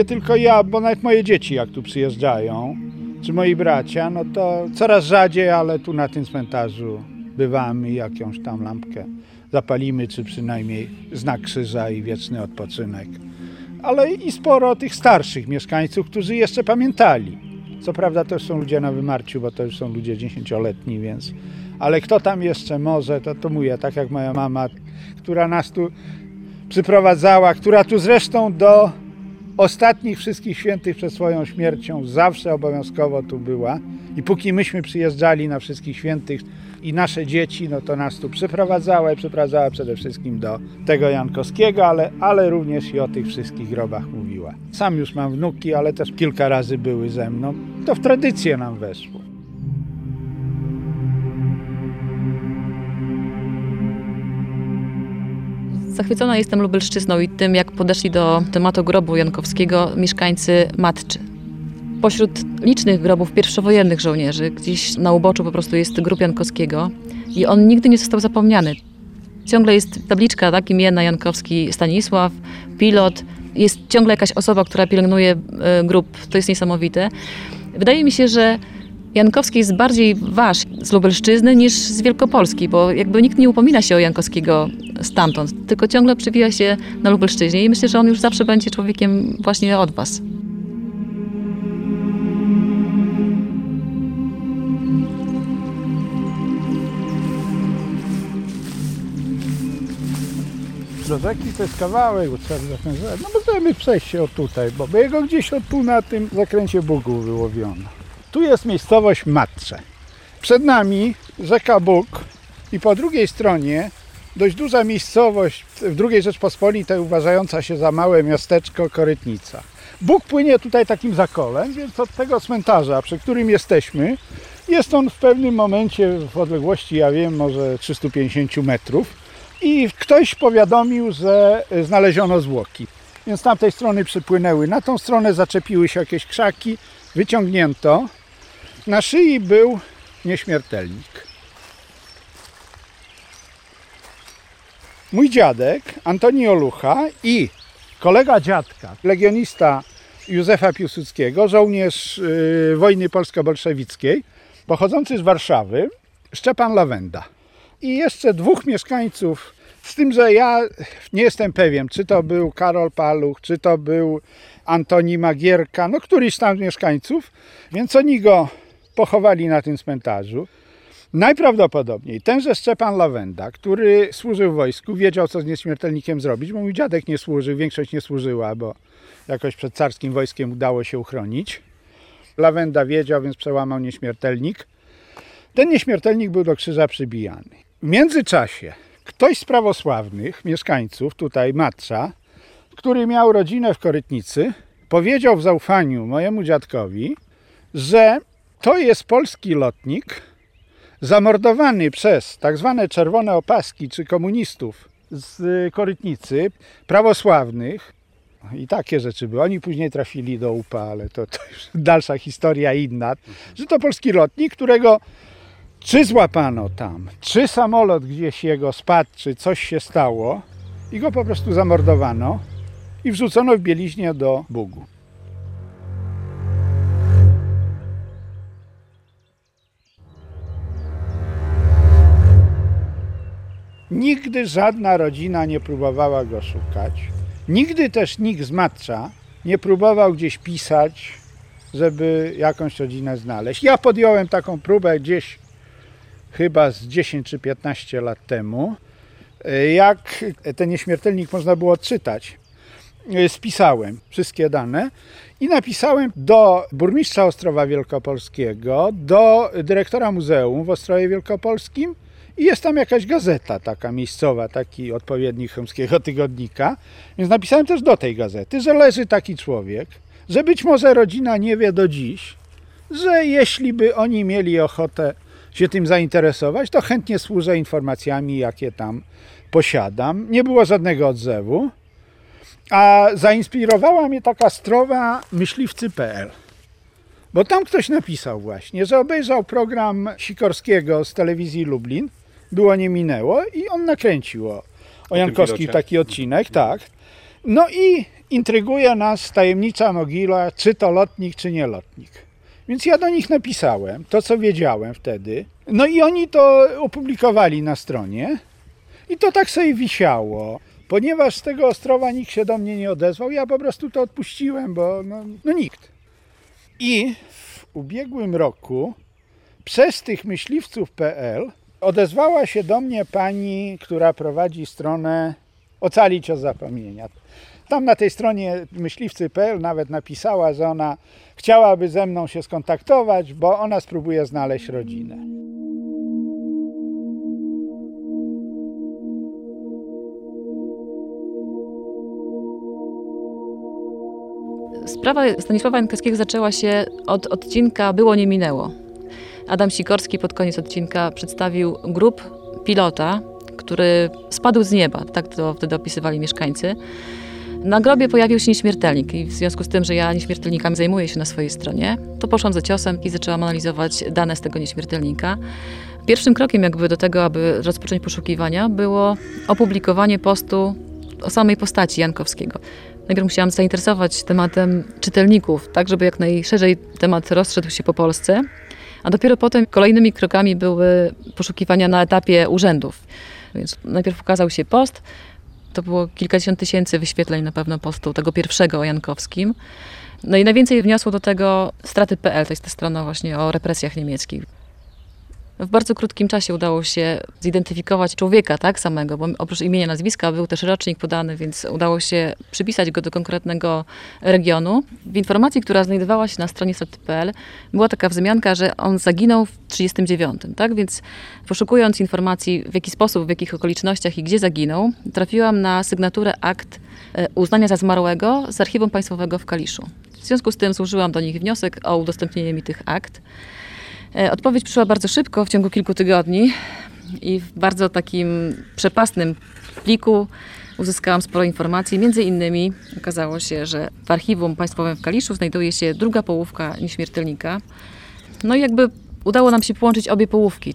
nie tylko ja, bo nawet moje dzieci jak tu przyjeżdżają, czy moi bracia, no to coraz rzadziej, ale tu na tym cmentarzu bywamy, jakąś tam lampkę zapalimy, czy przynajmniej znak krzyża i wieczny odpoczynek. Ale i sporo tych starszych mieszkańców, którzy jeszcze pamiętali. Co prawda to są ludzie na wymarciu, bo to już są ludzie 10-letni, więc... Ale kto tam jeszcze może, to mówię, tak jak moja mama, która nas tu przyprowadzała, która tu zresztą do ostatnich wszystkich świętych przed swoją śmiercią zawsze obowiązkowo tu była. I póki myśmy przyjeżdżali na wszystkich świętych i nasze dzieci, no to nas tu przyprowadzała i przyprowadzała przede wszystkim do tego Jankowskiego, ale również i o tych wszystkich grobach mówiła. Sam już mam wnuki, ale też kilka razy były ze mną. To w tradycję nam weszło. Zachwycona jestem Lubelszczyzną i tym, jak podeszli do tematu grobu Jankowskiego mieszkańcy Matczy. Pośród licznych grobów pierwszowojennych żołnierzy, gdzieś na uboczu po prostu jest grób Jankowskiego i on nigdy nie został zapomniany. Ciągle jest tabliczka, tak, imienna Jankowski Stanisław, pilot. Jest ciągle jakaś osoba, która pielęgnuje grób. To jest niesamowite. Wydaje mi się, że Jankowski jest bardziej wasz z Lubelszczyzny niż z Wielkopolski, bo jakby nikt nie upomina się o Jankowskiego stamtąd, tylko ciągle przywija się na Lubelszczyźnie i myślę, że on już zawsze będzie człowiekiem właśnie od was. Do rzeki to jest kawałek, bo trzeba zakręcać. No możemy przejść się od tutaj, bo jego gdzieś od tu na tym zakręcie Bugu wyłowiono. Tu jest miejscowość Matcze. Przed nami rzeka Bug i po drugiej stronie dość duża miejscowość w II Rzeczpospolitej uważająca się za małe miasteczko Korytnica. Bug płynie tutaj takim zakolem, więc od tego cmentarza, przy którym jesteśmy, jest on w pewnym momencie w odległości, ja wiem, może 350 metrów i ktoś powiadomił, że znaleziono zwłoki. Więc z tamtej strony przypłynęły. Na tą stronę zaczepiły się jakieś krzaki, wyciągnięto. Na szyi był nieśmiertelnik. Mój dziadek, Antoni Olucha i kolega dziadka, legionista Józefa Piłsudskiego, żołnierz wojny polsko-bolszewickiej, pochodzący z Warszawy, Szczepan Lawenda. I jeszcze dwóch mieszkańców, z tym, że ja nie jestem pewien, czy to był Karol Paluch, czy to był Antoni Magierka, no któryś tam z mieszkańców, więc oni go pochowali na tym cmentarzu. Najprawdopodobniej tenże Szczepan Lawenda, który służył w wojsku, wiedział, co z nieśmiertelnikiem zrobić, bo mój dziadek nie służył, większość nie służyła, bo jakoś przed carskim wojskiem udało się uchronić. Lawenda wiedział, więc przełamał nieśmiertelnik. Ten nieśmiertelnik był do krzyża przybijany. W międzyczasie ktoś z prawosławnych mieszkańców, tutaj Matcza, który miał rodzinę w Korytnicy, powiedział w zaufaniu mojemu dziadkowi, że to jest polski lotnik zamordowany przez tak zwane czerwone opaski czy komunistów z Korytnicy, prawosławnych. I takie rzeczy były. Oni później trafili do UPA, ale to już dalsza historia inna. Że to polski lotnik, którego czy złapano tam, czy samolot gdzieś jego spadł, czy coś się stało i go po prostu zamordowano i wrzucono w bieliźnię do Bugu. Nigdy żadna rodzina nie próbowała go szukać. Nigdy też nikt z Matcza nie próbował gdzieś pisać, żeby jakąś rodzinę znaleźć. Ja podjąłem taką próbę gdzieś chyba z 10 czy 15 lat temu, jak ten nieśmiertelnik można było odczytać. Spisałem wszystkie dane i napisałem do burmistrza Ostrowa Wielkopolskiego, do dyrektora muzeum w Ostrowie Wielkopolskim i jest tam jakaś gazeta taka miejscowa, taki odpowiednik Chełmskiego Tygodnika, więc napisałem też do tej gazety, że leży taki człowiek, że być może rodzina nie wie do dziś, że jeśli by oni mieli ochotę się tym zainteresować, to chętnie służę informacjami, jakie tam posiadam. Nie było żadnego odzewu, a zainspirowała mnie taka strona myśliwcy.pl, bo tam ktoś napisał właśnie, że obejrzał program Sikorskiego z telewizji Lublin, Było, nie minęło i on nakręcił o Jankowskim taki odcinek, tak. No i intryguje nas tajemnica mogila, czy to lotnik, czy nie lotnik. Więc ja do nich napisałem to, co wiedziałem wtedy. No i oni to opublikowali na stronie i to tak sobie wisiało. Ponieważ z tego Ostrowa nikt się do mnie nie odezwał, ja po prostu to odpuściłem, bo no nikt. I w ubiegłym roku przez tych myśliwców.pl odezwała się do mnie pani, która prowadzi stronę Ocalić od zapomnienia. Tam na tej stronie myśliwcy.pl nawet napisała, że ona chciałaby ze mną się skontaktować, bo ona spróbuje znaleźć rodzinę. Sprawa Stanisława Jankowskiego zaczęła się od odcinka Było, nie minęło. Adam Sikorski pod koniec odcinka przedstawił grób pilota, który spadł z nieba, tak to wtedy opisywali mieszkańcy. Na grobie pojawił się nieśmiertelnik i w związku z tym, że ja nieśmiertelnikami zajmuję się na swojej stronie, to poszłam za ciosem i zaczęłam analizować dane z tego nieśmiertelnika. Pierwszym krokiem jakby do tego, aby rozpocząć poszukiwania, było opublikowanie postu o samej postaci Jankowskiego. Najpierw musiałam zainteresować tematem czytelników, tak żeby jak najszerzej temat rozszedł się po Polsce, a dopiero potem kolejnymi krokami były poszukiwania na etapie urzędów. Więc najpierw ukazał się post, to było kilkadziesiąt tysięcy wyświetleń na pewno postu tego pierwszego o Jankowskim. No i najwięcej wniosło do tego straty.pl, to jest ta strona właśnie o represjach niemieckich. W bardzo krótkim czasie udało się zidentyfikować człowieka, tak, samego, bo oprócz imienia, nazwiska był też rocznik podany, więc udało się przypisać go do konkretnego regionu. W informacji, która znajdowała się na stronie set.pl, była taka wzmianka, że on zaginął w 1939, tak, więc poszukując informacji, w jaki sposób, w jakich okolicznościach i gdzie zaginął, trafiłam na sygnaturę akt uznania za zmarłego z Archiwum Państwowego w Kaliszu. W związku z tym złożyłam do nich wniosek o udostępnienie mi tych akt. Odpowiedź przyszła bardzo szybko, w ciągu kilku tygodni i w bardzo takim przepastnym pliku uzyskałam sporo informacji. Między innymi okazało się, że w Archiwum Państwowym w Kaliszu znajduje się druga połówka nieśmiertelnika. No i jakby udało nam się połączyć obie połówki.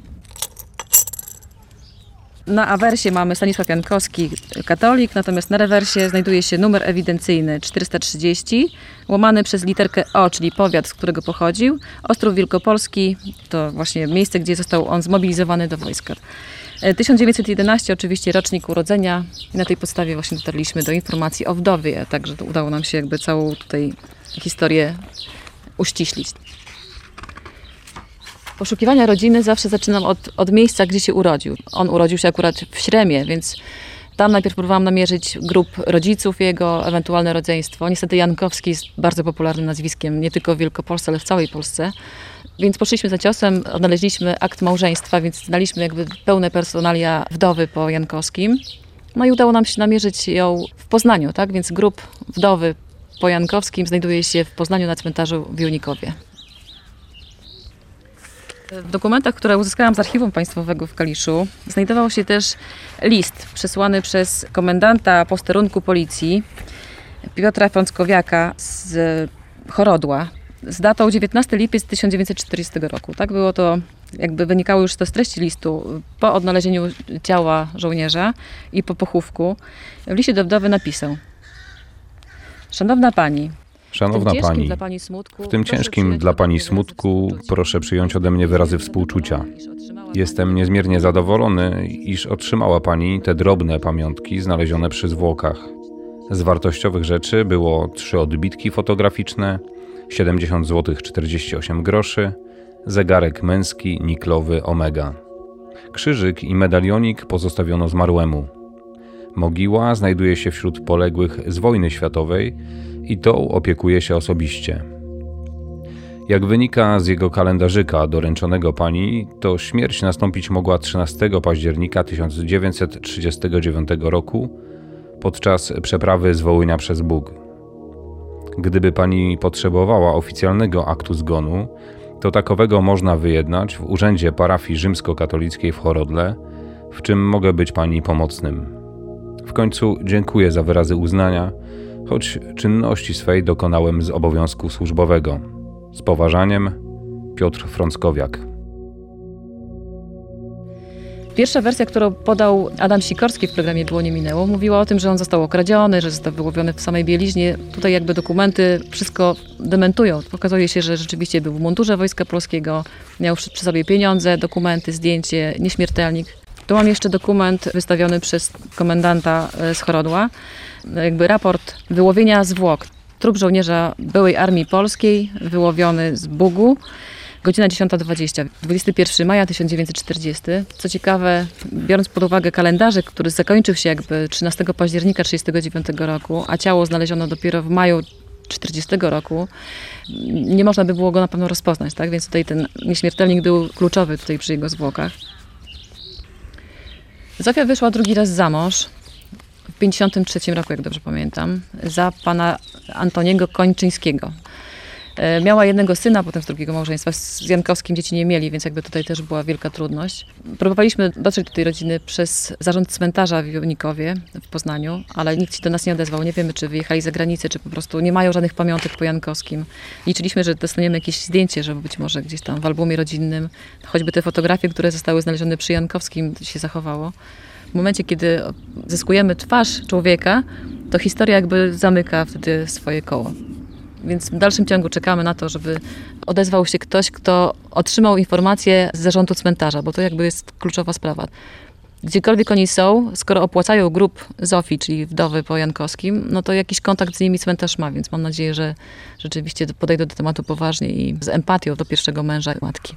Na awersie mamy Stanisław Jankowski, katolik, natomiast na rewersie znajduje się numer ewidencyjny 430, łamany przez literkę O, czyli powiat, z którego pochodził. Ostrów Wielkopolski to właśnie miejsce, gdzie został on zmobilizowany do wojska. 1911 oczywiście rocznik urodzenia i na tej podstawie właśnie dotarliśmy do informacji o wdowie, także to udało nam się jakby całą tutaj historię uściślić. Poszukiwania rodziny zawsze zaczynam od miejsca, gdzie się urodził. On urodził się akurat w Śremie, więc tam najpierw próbowałam namierzyć grup rodziców jego, ewentualne rodzeństwo. Niestety Jankowski jest bardzo popularnym nazwiskiem, nie tylko w Wielkopolsce, ale w całej Polsce. Więc poszliśmy za ciosem, odnaleźliśmy akt małżeństwa, więc znaliśmy jakby pełne personalia wdowy po Jankowskim. No i udało nam się namierzyć ją w Poznaniu, tak? Więc grup wdowy po Jankowskim znajduje się w Poznaniu na cmentarzu w Junikowie. W dokumentach, które uzyskałam z Archiwum Państwowego w Kaliszu, znajdował się też list przesłany przez komendanta posterunku policji Piotra Frąckowiaka z Chorodła z datą 19 lipca 1940 roku. Tak było to, jakby wynikało już to z treści listu po odnalezieniu ciała żołnierza i po pochówku. W liście do wdowy napisał: Szanowna Pani, Szanowna Pani, w tym ciężkim dla Pani smutku proszę przyjąć ode mnie wyrazy współczucia. Jestem niezmiernie zadowolony, iż otrzymała Pani te drobne pamiątki znalezione przy zwłokach. Z wartościowych rzeczy było 3 odbitki fotograficzne, 70 zł 48 groszy, zegarek męski niklowy Omega. Krzyżyk i medalionik pozostawiono zmarłemu. Mogiła znajduje się wśród poległych z wojny światowej i tą opiekuje się osobiście. Jak wynika z jego kalendarzyka doręczonego Pani, to śmierć nastąpić mogła 13 października 1939 roku podczas przeprawy z Wołynia przez Bóg. Gdyby Pani potrzebowała oficjalnego aktu zgonu, to takowego można wyjednać w Urzędzie Parafii Rzymskokatolickiej w Chorodle, w czym mogę być Pani pomocnym. W końcu dziękuję za wyrazy uznania, choć czynności swej dokonałem z obowiązku służbowego. Z poważaniem, Piotr Frąckowiak. Pierwsza wersja, którą podał Adam Sikorski w programie Było, nie minęło, mówiła o tym, że on został okradziony, że został wyłowiony w samej bieliźnie. Tutaj jakby dokumenty wszystko dementują. Okazuje się, że rzeczywiście był w mundurze Wojska Polskiego, miał przy sobie pieniądze, dokumenty, zdjęcie, nieśmiertelnik. Tu mam jeszcze dokument wystawiony przez komendanta z Chorodła, jakby raport wyłowienia zwłok. Trup żołnierza byłej Armii Polskiej, wyłowiony z Bugu. Godzina 10:20, 21 maja 1940. Co ciekawe, biorąc pod uwagę kalendarzyk, który zakończył się jakby 13 października 1939 roku, a ciało znaleziono dopiero w maju 1940 roku, nie można by było go na pewno rozpoznać, tak? Więc tutaj ten nieśmiertelnik był kluczowy tutaj przy jego zwłokach. Zofia wyszła drugi raz za mąż w 1953 roku, jak dobrze pamiętam, za pana Antoniego Kończyńskiego. Miała jednego syna potem z drugiego małżeństwa, z Jankowskim dzieci nie mieli, więc jakby tutaj też była wielka trudność. Próbowaliśmy dotrzeć do tej rodziny przez zarząd cmentarza w Jonikowie w Poznaniu, ale nikt się do nas nie odezwał. Nie wiemy, czy wyjechali za granicę, czy po prostu nie mają żadnych pamiątek po Jankowskim. Liczyliśmy, że dostaniemy jakieś zdjęcie, że być może gdzieś tam w albumie rodzinnym, choćby te fotografie, które zostały znalezione przy Jankowskim, się zachowało. W momencie, kiedy zyskujemy twarz człowieka, to historia jakby zamyka wtedy swoje koło. Więc w dalszym ciągu czekamy na to, żeby odezwał się ktoś, kto otrzymał informację z zarządu cmentarza, bo to jakby jest kluczowa sprawa. Gdziekolwiek oni są, skoro opłacają grób Zofii, czyli wdowy po Jankowskim, no to jakiś kontakt z nimi cmentarz ma, więc mam nadzieję, że rzeczywiście podejdą do tematu poważnie i z empatią do pierwszego męża i matki.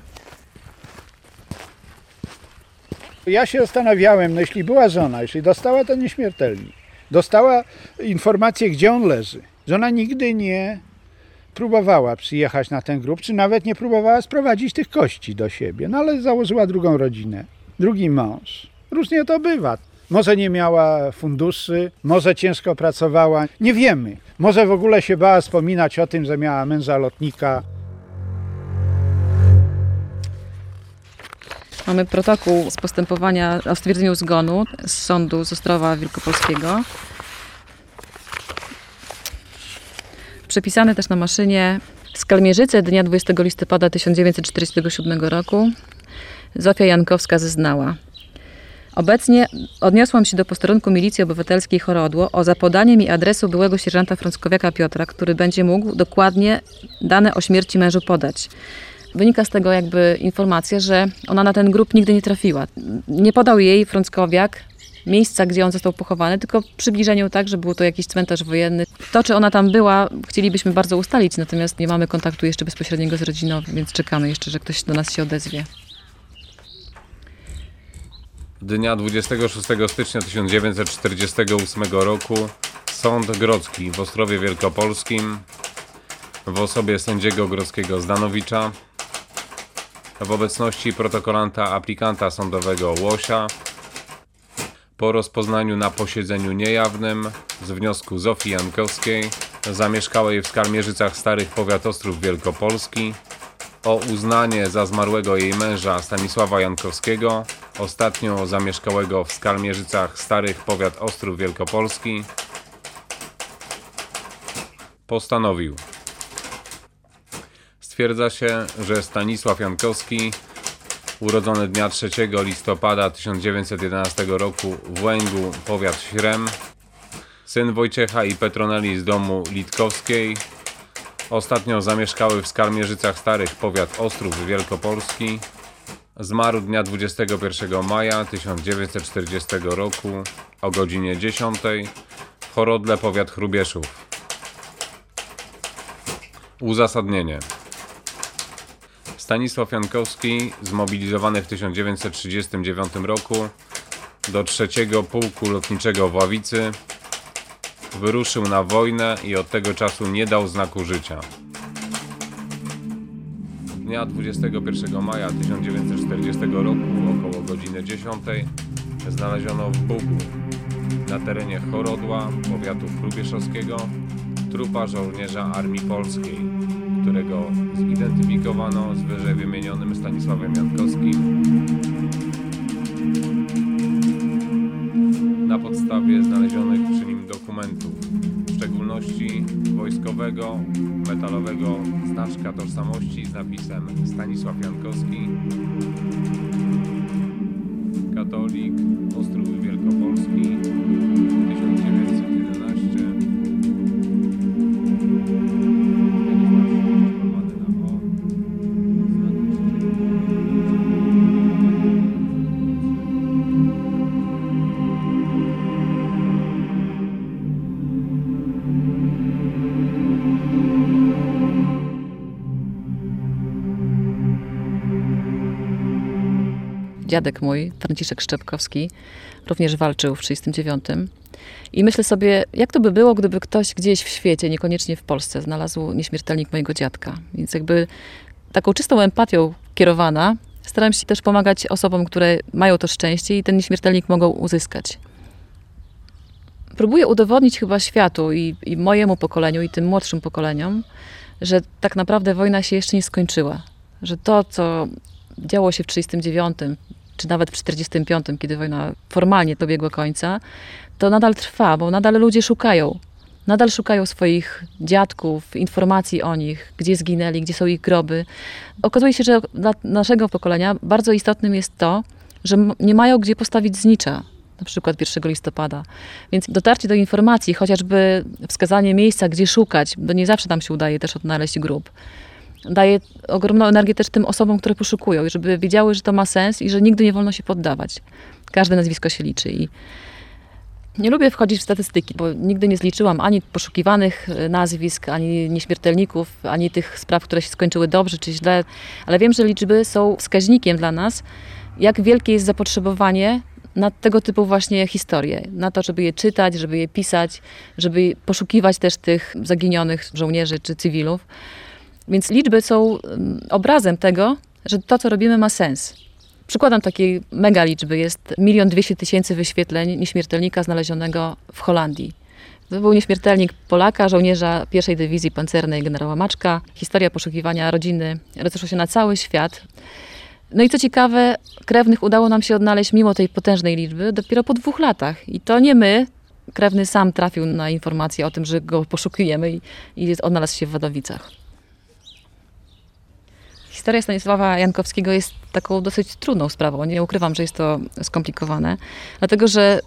Ja się zastanawiałem, no jeśli była żona, jeśli dostała ten nieśmiertelnik, dostała informację, gdzie on leży, żona nigdy nie próbowała przyjechać na ten grób, czy nawet nie próbowała sprowadzić tych kości do siebie. No ale założyła drugą rodzinę, drugi mąż. Różnie to bywa. Może nie miała funduszy, może ciężko pracowała, nie wiemy. Może w ogóle się bała wspominać o tym, że miała męża lotnika. Mamy protokół z postępowania o stwierdzeniu zgonu z sądu z Ostrowa Wielkopolskiego. Przepisane też na maszynie z Kalmierzyce dnia 20 listopada 1947 roku. Zofia Jankowska zeznała. Obecnie odniosłam się do posterunku Milicji Obywatelskiej Chorodło o zapodanie mi adresu byłego sierżanta Frąckowiaka Piotra, który będzie mógł dokładnie dane o śmierci mężu podać. Wynika z tego jakby informacja, że ona na ten grób nigdy nie trafiła. Nie podał jej Frąckowiak miejsca, gdzie on został pochowany, tylko przybliżeniu tak, że był to jakiś cmentarz wojenny. To, czy ona tam była, chcielibyśmy bardzo ustalić, natomiast nie mamy kontaktu jeszcze bezpośredniego z rodziną, więc czekamy jeszcze, że ktoś do nas się odezwie. Dnia 26 stycznia 1948 roku Sąd Grodzki w Ostrowie Wielkopolskim w osobie sędziego grodzkiego Zdanowicza w obecności protokolanta aplikanta sądowego Łosia po rozpoznaniu na posiedzeniu niejawnym z wniosku Zofii Jankowskiej, zamieszkałej w Skarmierzycach Starych Powiat Ostrów Wielkopolski, o uznanie za zmarłego jej męża Stanisława Jankowskiego, ostatnio zamieszkałego w Skarmierzycach Starych Powiat Ostrów Wielkopolski, postanowił. Stwierdza się, że Stanisław Jankowski, urodzony dnia 3 listopada 1911 roku w Łęgu, powiat Śrem, syn Wojciecha i Petroneli z domu Litkowskiej, ostatnio zamieszkały w Skarmierzycach Starych, powiat Ostrów Wielkopolski, zmarł dnia 21 maja 1940 roku o godzinie 10 w Chorodle, powiat Hrubieszów. Uzasadnienie. Stanisław Jankowski, zmobilizowany w 1939 roku do III Pułku Lotniczego w Ławicy, wyruszył na wojnę i od tego czasu nie dał znaku życia. Dnia 21 maja 1940 roku około godziny 10 znaleziono w Bugu, na terenie Chorodła, powiatu hrubieszowskiego, trupa żołnierza Armii Polskiej, którego zidentyfikowano z wyżej wymienionym Stanisławem Jankowskim na podstawie znalezionych przy nim dokumentów, w szczególności wojskowego, metalowego znaczka tożsamości z napisem Stanisław Jankowski, dziadek mój, Franciszek Szczepkowski, również walczył w 1939. I myślę sobie, jak to by było, gdyby ktoś gdzieś w świecie, niekoniecznie w Polsce, znalazł nieśmiertelnik mojego dziadka. Więc jakby taką czystą empatią kierowana, staram się też pomagać osobom, które mają to szczęście i ten nieśmiertelnik mogą uzyskać. Próbuję udowodnić chyba światu i mojemu pokoleniu, i tym młodszym pokoleniom, że tak naprawdę wojna się jeszcze nie skończyła. Że to, co działo się w 1939, czy nawet w 1945, kiedy wojna formalnie dobiegła końca, to nadal trwa, bo nadal ludzie szukają. Nadal szukają swoich dziadków, informacji o nich, gdzie zginęli, gdzie są ich groby. Okazuje się, że dla naszego pokolenia bardzo istotnym jest to, że nie mają gdzie postawić znicza, na przykład 1 listopada. Więc dotarcie do informacji, chociażby wskazanie miejsca, gdzie szukać, bo nie zawsze nam się udaje też odnaleźć grób, daje ogromną energię też tym osobom, które poszukują, i żeby wiedziały, że to ma sens i że nigdy nie wolno się poddawać. Każde nazwisko się liczy. I nie lubię wchodzić w statystyki, bo nigdy nie zliczyłam ani poszukiwanych nazwisk, ani nieśmiertelników, ani tych spraw, które się skończyły dobrze czy źle, ale wiem, że liczby są wskaźnikiem dla nas, jak wielkie jest zapotrzebowanie na tego typu właśnie historie, na to, żeby je czytać, żeby je pisać, żeby poszukiwać też tych zaginionych żołnierzy czy cywilów. Więc liczby są obrazem tego, że to, co robimy, ma sens. Przykładem takiej mega liczby jest 1 200 000 wyświetleń nieśmiertelnika znalezionego w Holandii. To był nieśmiertelnik Polaka, żołnierza pierwszej dywizji pancernej generała Maczka. Historia poszukiwania rodziny rozeszła się na cały świat. No i co ciekawe, krewnych udało nam się odnaleźć mimo tej potężnej liczby dopiero po 2 latach. I to nie my, krewny sam trafił na informację o tym, że go poszukujemy i odnalazł się w Wadowicach. Historia Stanisława Jankowskiego jest taką dosyć trudną sprawą. Nie ukrywam, że jest to skomplikowane, dlatego że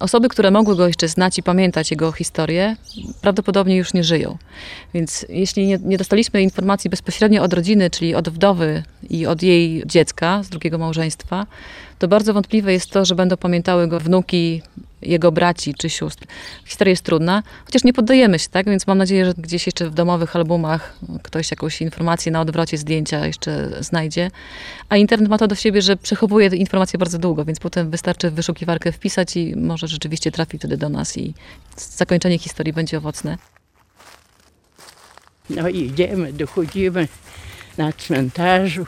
osoby, które mogły go jeszcze znać i pamiętać jego historię, prawdopodobnie już nie żyją. Więc jeśli nie dostaliśmy informacji bezpośrednio od rodziny, czyli od wdowy i od jej dziecka z drugiego małżeństwa, to bardzo wątpliwe jest to, że będą pamiętały go wnuki, jego braci czy sióstr. Historia jest trudna, chociaż nie poddajemy się, tak? Więc mam nadzieję, że gdzieś jeszcze w domowych albumach ktoś jakąś informację na odwrocie zdjęcia jeszcze znajdzie. A internet ma to do siebie, że przechowuje te informacje bardzo długo, więc potem wystarczy w wyszukiwarkę wpisać i może rzeczywiście trafi wtedy do nas i zakończenie historii będzie owocne. No idziemy, dochodzimy na cmentarzu.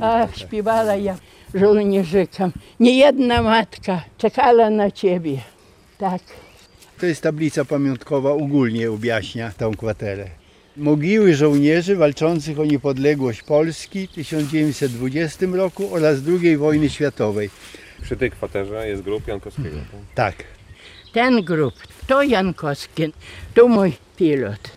A śpiewała ja żołnierzykom. Nie jedna matka czekała na ciebie. Tak. To jest tablica pamiątkowa, ogólnie objaśnia tą kwaterę. Mogiły żołnierzy walczących o niepodległość Polski w 1920 roku oraz II wojny światowej. Przy tej kwaterze jest grób Jankowskiego. Tak. Ten grób to Jankowski, to mój pilot.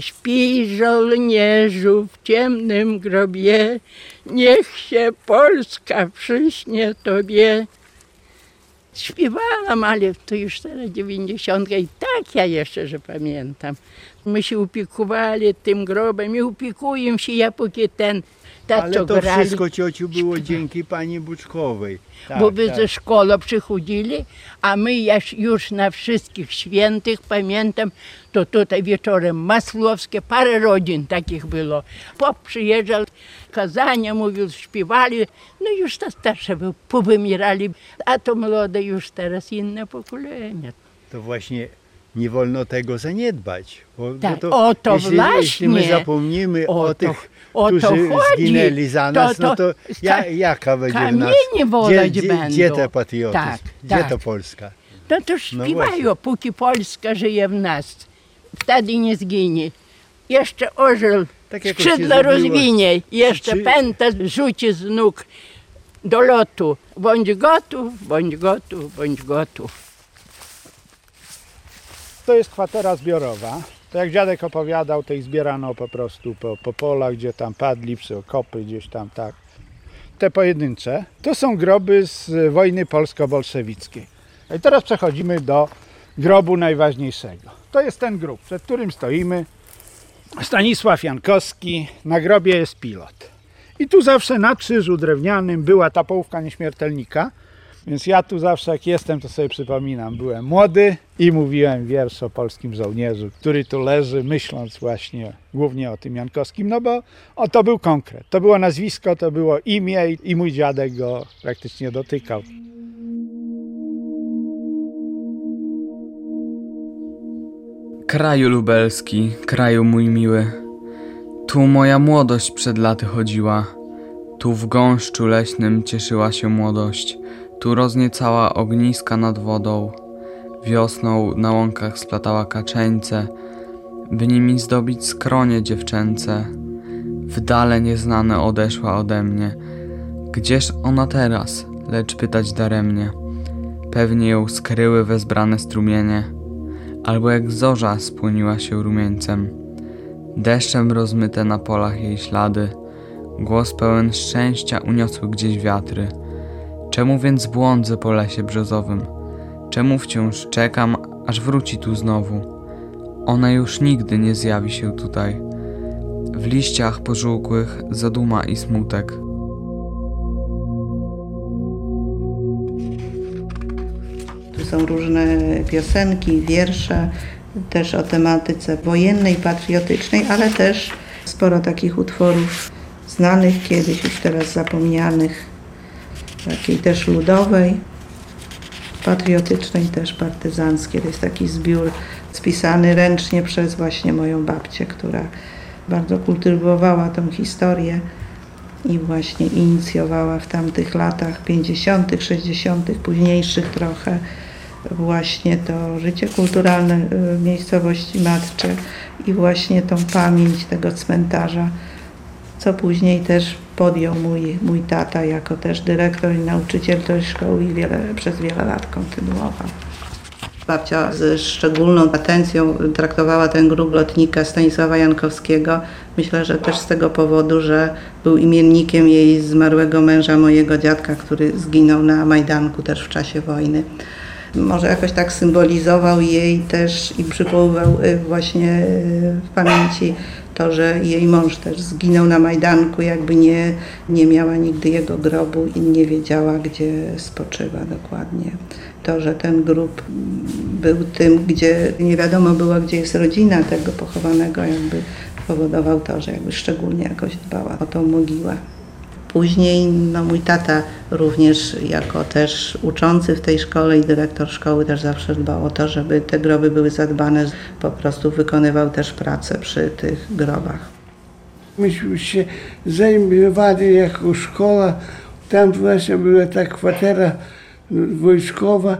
Śpij, żołnierzu, w ciemnym grobie, niech się Polska przyśnie tobie. Śpiewałam, ale to już teraz 90. i tak ja jeszcze, że pamiętam. My się upiekowali tym grobem i upiekuję się ja póki ten... Ta, ale to grali, wszystko, ciociu, było dzięki pani Buczkowej. Tak, bo wy ze szkoły przychodzili, a my już na wszystkich świętych, pamiętam, to tutaj wieczorem Masłowskie, parę rodzin takich było. Pop przyjeżdżał, kazania mówił, śpiewali, no już ta starsza był, powymierali, a to młode już teraz inne pokolenie. To właśnie nie wolno tego zaniedbać, bo tak, to, o to jeśli my zapomnimy o tych, którzy zginęli za nas, to jaka będzie w nas? Gdzie te patriotyzm? Tak, gdzie tak. To Polska? No to śpiewają, no póki Polska żyje w nas, wtedy nie zginie. Jeszcze orzeł tak skrzydła rozwinie, jeszcze pęta rzuci z nóg do lotu. Bądź gotów, bądź gotów, bądź gotów. To jest kwatera zbiorowa. To jak dziadek opowiadał, to ich zbierano po prostu po polach, gdzie tam padli, psykopy gdzieś tam, tak. Te pojedyncze to są groby z wojny polsko-bolszewickiej. I teraz przechodzimy do grobu najważniejszego. To jest ten grób, przed którym stoimy. Stanisław Jankowski, na grobie jest pilot. I tu zawsze na krzyżu drewnianym była ta połówka nieśmiertelnika, Więc ja tu zawsze jak jestem, to sobie przypominam, byłem młody i mówiłem wiersz o polskim żołnierzu, który tu leży, myśląc właśnie głównie o tym Jankowskim, no bo o, to był konkret, to było nazwisko, to było imię i mój dziadek go praktycznie dotykał. Kraju lubelski, kraju mój miły, tu moja młodość przed laty chodziła, tu w gąszczu leśnym cieszyła się młodość, tu rozniecała ogniska nad wodą, wiosną na łąkach splatała kaczeńce, by nimi zdobić skronie dziewczęce. W dale nieznane odeszła ode mnie, gdzież ona teraz, lecz pytać daremnie, pewnie ją skryły wezbrane strumienie, albo jak zorza spłoniła się rumieńcem, deszczem rozmyte na polach jej ślady, głos pełen szczęścia uniosły gdzieś wiatry. Czemu więc błądzę po lesie brzozowym? Czemu wciąż czekam, aż wróci tu znowu? Ona już nigdy nie zjawi się tutaj. W liściach pożółkłych zaduma i smutek. Tu są różne piosenki, wiersze, też o tematyce wojennej, patriotycznej, ale też sporo takich utworów znanych kiedyś, już teraz zapomnianych, takiej też ludowej, patriotycznej, też partyzanckiej. To jest taki zbiór spisany ręcznie przez właśnie moją babcię, która bardzo kultywowała tą historię i właśnie inicjowała w tamtych latach 50., 60., późniejszych trochę właśnie to życie kulturalne miejscowości Matcze i właśnie tą pamięć tego cmentarza, co później też podjął mój tata jako też dyrektor i nauczyciel tej szkoły i przez wiele lat kontynuował. Babcia z szczególną atencją traktowała ten grób lotnika Stanisława Jankowskiego. Myślę, że też z tego powodu, że był imiennikiem jej zmarłego męża, mojego dziadka, który zginął na Majdanku też w czasie wojny. Może jakoś tak symbolizował jej też i przywoływał właśnie w pamięci to, że jej mąż też zginął na Majdanku, jakby nie miała nigdy jego grobu i nie wiedziała, gdzie spoczywa dokładnie. To, że ten grób był tym, gdzie nie wiadomo było, gdzie jest rodzina tego pochowanego, jakby powodował to, że jakby szczególnie jakoś dbała o tą mogiłę. Później no, mój tata również jako też uczący w tej szkole i dyrektor szkoły też zawsze dbał o to, żeby te groby były zadbane. Po prostu wykonywał też pracę przy tych grobach. Myśmy się zajmowali jako szkoła. Tam właśnie była ta kwatera wojskowa.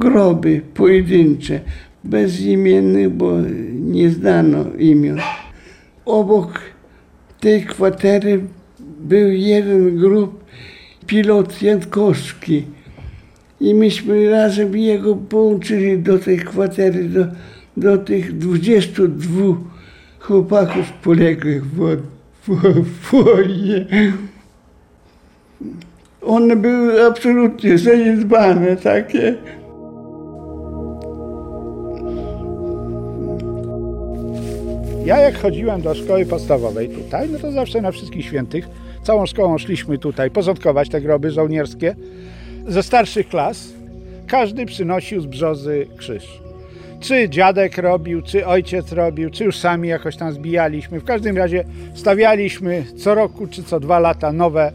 Groby pojedyncze, bezimiennych, bo nie znano imion. Obok tej kwatery był jeden grób, pilot Jankowski, i myśmy razem jego połączyli do tej kwatery, do tych 22 chłopaków poległych w wojnie. One były absolutnie zaniedbane takie. Ja jak chodziłem do szkoły podstawowej tutaj, no to zawsze na Wszystkich Świętych całą szkołą szliśmy tutaj porządkować te groby żołnierskie. Ze starszych klas każdy przynosił z brzozy krzyż. Czy dziadek robił, czy ojciec robił, czy już sami jakoś tam zbijaliśmy. W każdym razie stawialiśmy co roku czy co 2 lata nowe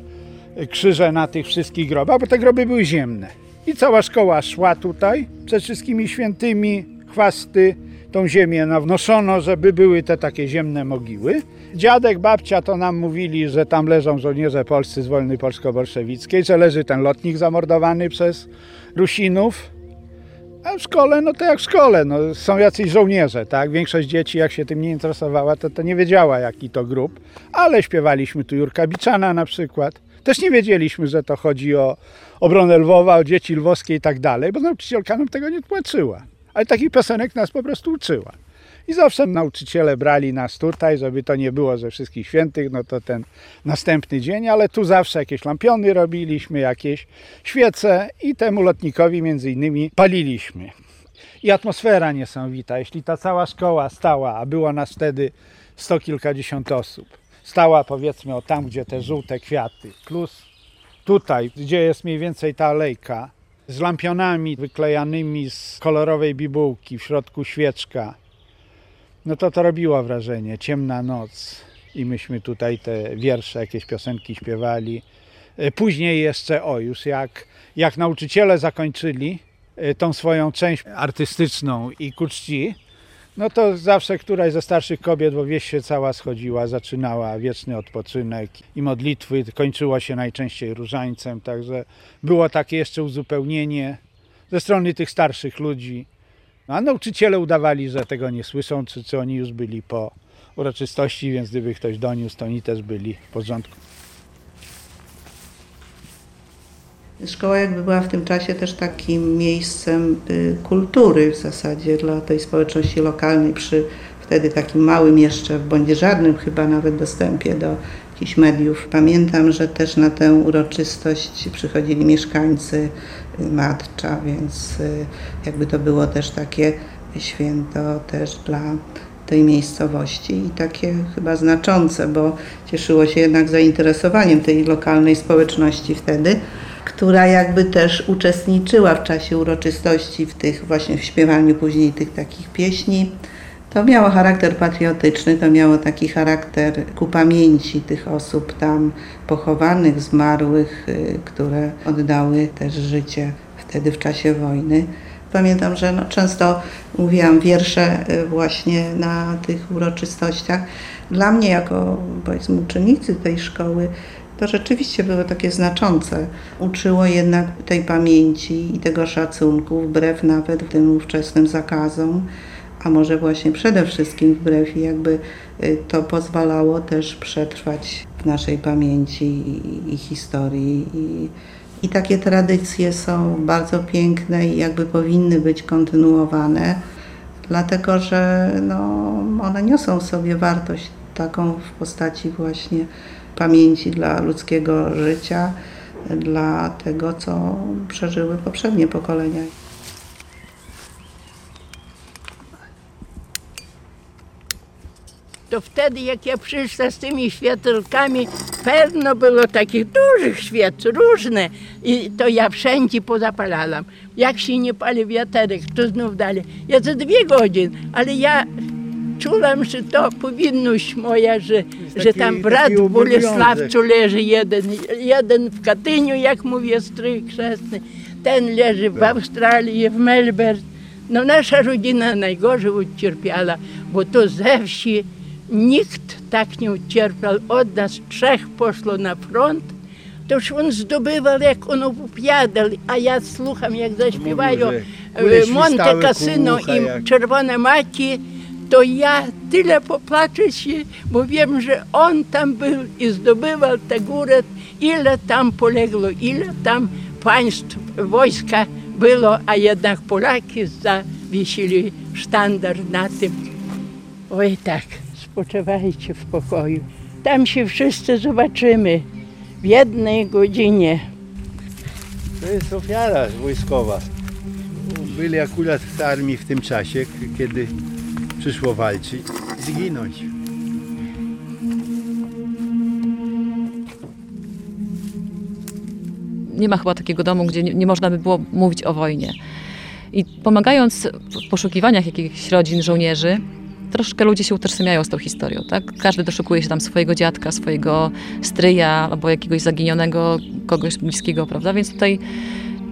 krzyże na tych wszystkich grobach, bo te groby były ziemne. I cała szkoła szła tutaj przed Wszystkimi Świętymi, chwasty. Tą ziemię wnoszono, żeby były te takie ziemne mogiły. Dziadek, babcia to nam mówili, że tam leżą żołnierze polscy z Wolny Polsko-Bolszewickiej, że leży ten lotnik zamordowany przez Rusinów. A w szkole, no to jak w szkole, no, są jacyś żołnierze, tak? Większość dzieci, jak się tym nie interesowała, to nie wiedziała, jaki to grób. Ale śpiewaliśmy tu Jurka Bitschana na przykład. Też nie wiedzieliśmy, że to chodzi o obronę Lwowa, o dzieci lwowskie i tak dalej, bo nauczycielka nam tego nie tłumaczyła. Ale takich piosenek nas po prostu uczyła. I zawsze nauczyciele brali nas tutaj, żeby to nie było ze Wszystkich Świętych, no to ten następny dzień, ale tu zawsze jakieś lampiony robiliśmy, jakieś świece i temu lotnikowi między innymi paliliśmy. I atmosfera niesamowita, jeśli ta cała szkoła stała, a było nas wtedy 100 kilkadziesiąt osób, stała powiedzmy o tam, gdzie te żółte kwiaty, plus tutaj, gdzie jest mniej więcej ta alejka, z lampionami wyklejanymi z kolorowej bibułki, w środku świeczka. No to robiło wrażenie, ciemna noc i myśmy tutaj te wiersze, jakieś piosenki śpiewali. Później jeszcze, już jak nauczyciele zakończyli tą swoją część artystyczną i ku czci, no to zawsze któraś ze starszych kobiet, bo wieś się cała schodziła, zaczynała wieczny odpoczynek i modlitwy, kończyło się najczęściej różańcem, także było takie jeszcze uzupełnienie ze strony tych starszych ludzi. No, a nauczyciele udawali, że tego nie słyszą, czy oni już byli po uroczystości, więc gdyby ktoś doniósł, to oni też byli w porządku. Szkoła jakby była w tym czasie też takim miejscem kultury w zasadzie dla tej społeczności lokalnej przy wtedy takim małym jeszcze, bądź żadnym chyba nawet dostępie do jakichś mediów. Pamiętam, że też na tę uroczystość przychodzili mieszkańcy Matcza, więc jakby to było też takie święto też dla tej miejscowości i takie chyba znaczące, bo cieszyło się jednak zainteresowaniem tej lokalnej społeczności wtedy, która jakby też uczestniczyła w czasie uroczystości w tych właśnie w śpiewaniu później tych takich pieśni. To miało charakter patriotyczny, to miało taki charakter ku pamięci tych osób tam pochowanych, zmarłych, które oddały też życie wtedy w czasie wojny. Pamiętam, że często mówiłam wiersze właśnie na tych uroczystościach. Dla mnie jako, powiedzmy, uczennicy tej szkoły to rzeczywiście było takie znaczące. Uczyło jednak tej pamięci i tego szacunku, wbrew nawet tym ówczesnym zakazom, a może właśnie przede wszystkim wbrew, i jakby to pozwalało też przetrwać w naszej pamięci i historii. I takie tradycje są bardzo piękne i jakby powinny być kontynuowane, dlatego że one niosą w sobie wartość taką w postaci właśnie pamięci dla ludzkiego życia, dla tego, co przeżyły poprzednie pokolenia. To wtedy, jak ja przyszłam z tymi światełkami, pewno było takich dużych świec, różne, i to ja wszędzie pozapalałam. Jak się nie pali wiaterek, to znów dalej. Ja za 2 godziny, ale ja czułam, że to powinność moja, że tam brat Bolesławcu leży jeden w Katyniu, jak mówię, stryj chrzestny, ten leży w Australii, w Melbourne. No nasza rodzina najgorzej ucierpiała, bo to ze wsi nikt tak nie ucierpiał. Od nas 3 poszło na front. To już on zdobywał, jak on opowiadał, a ja słucham, jak zaśpiewają Monte Cassino i Czerwone Maki, to ja tyle poplaczę się, bo wiem, że on tam był i zdobywał tę górę, ile tam poległo, ile tam państw, wojska było, a jednak Polaki zawiesili sztandar na tym. Oj tak, spoczywajcie w pokoju. Tam się wszyscy zobaczymy w 1 godzinie. To jest ofiara wojskowa. Byli akurat w armii w tym czasie, kiedy przyszło walczyć i zginąć. Nie ma chyba takiego domu, gdzie nie można by było mówić o wojnie. I pomagając w poszukiwaniach jakichś rodzin żołnierzy, troszkę ludzie się utożsamiają z tą historią, tak? Każdy doszukuje się tam swojego dziadka, swojego stryja albo jakiegoś zaginionego, kogoś bliskiego, prawda? Więc tutaj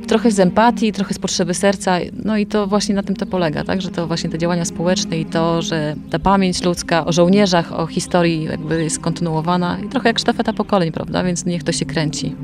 trochę z empatii, trochę z potrzeby serca, no i to właśnie na tym to polega, tak? Że to właśnie te działania społeczne i to, że ta pamięć ludzka o żołnierzach, o historii jakby jest kontynuowana i trochę jak sztafeta pokoleń, prawda? Więc niech to się kręci.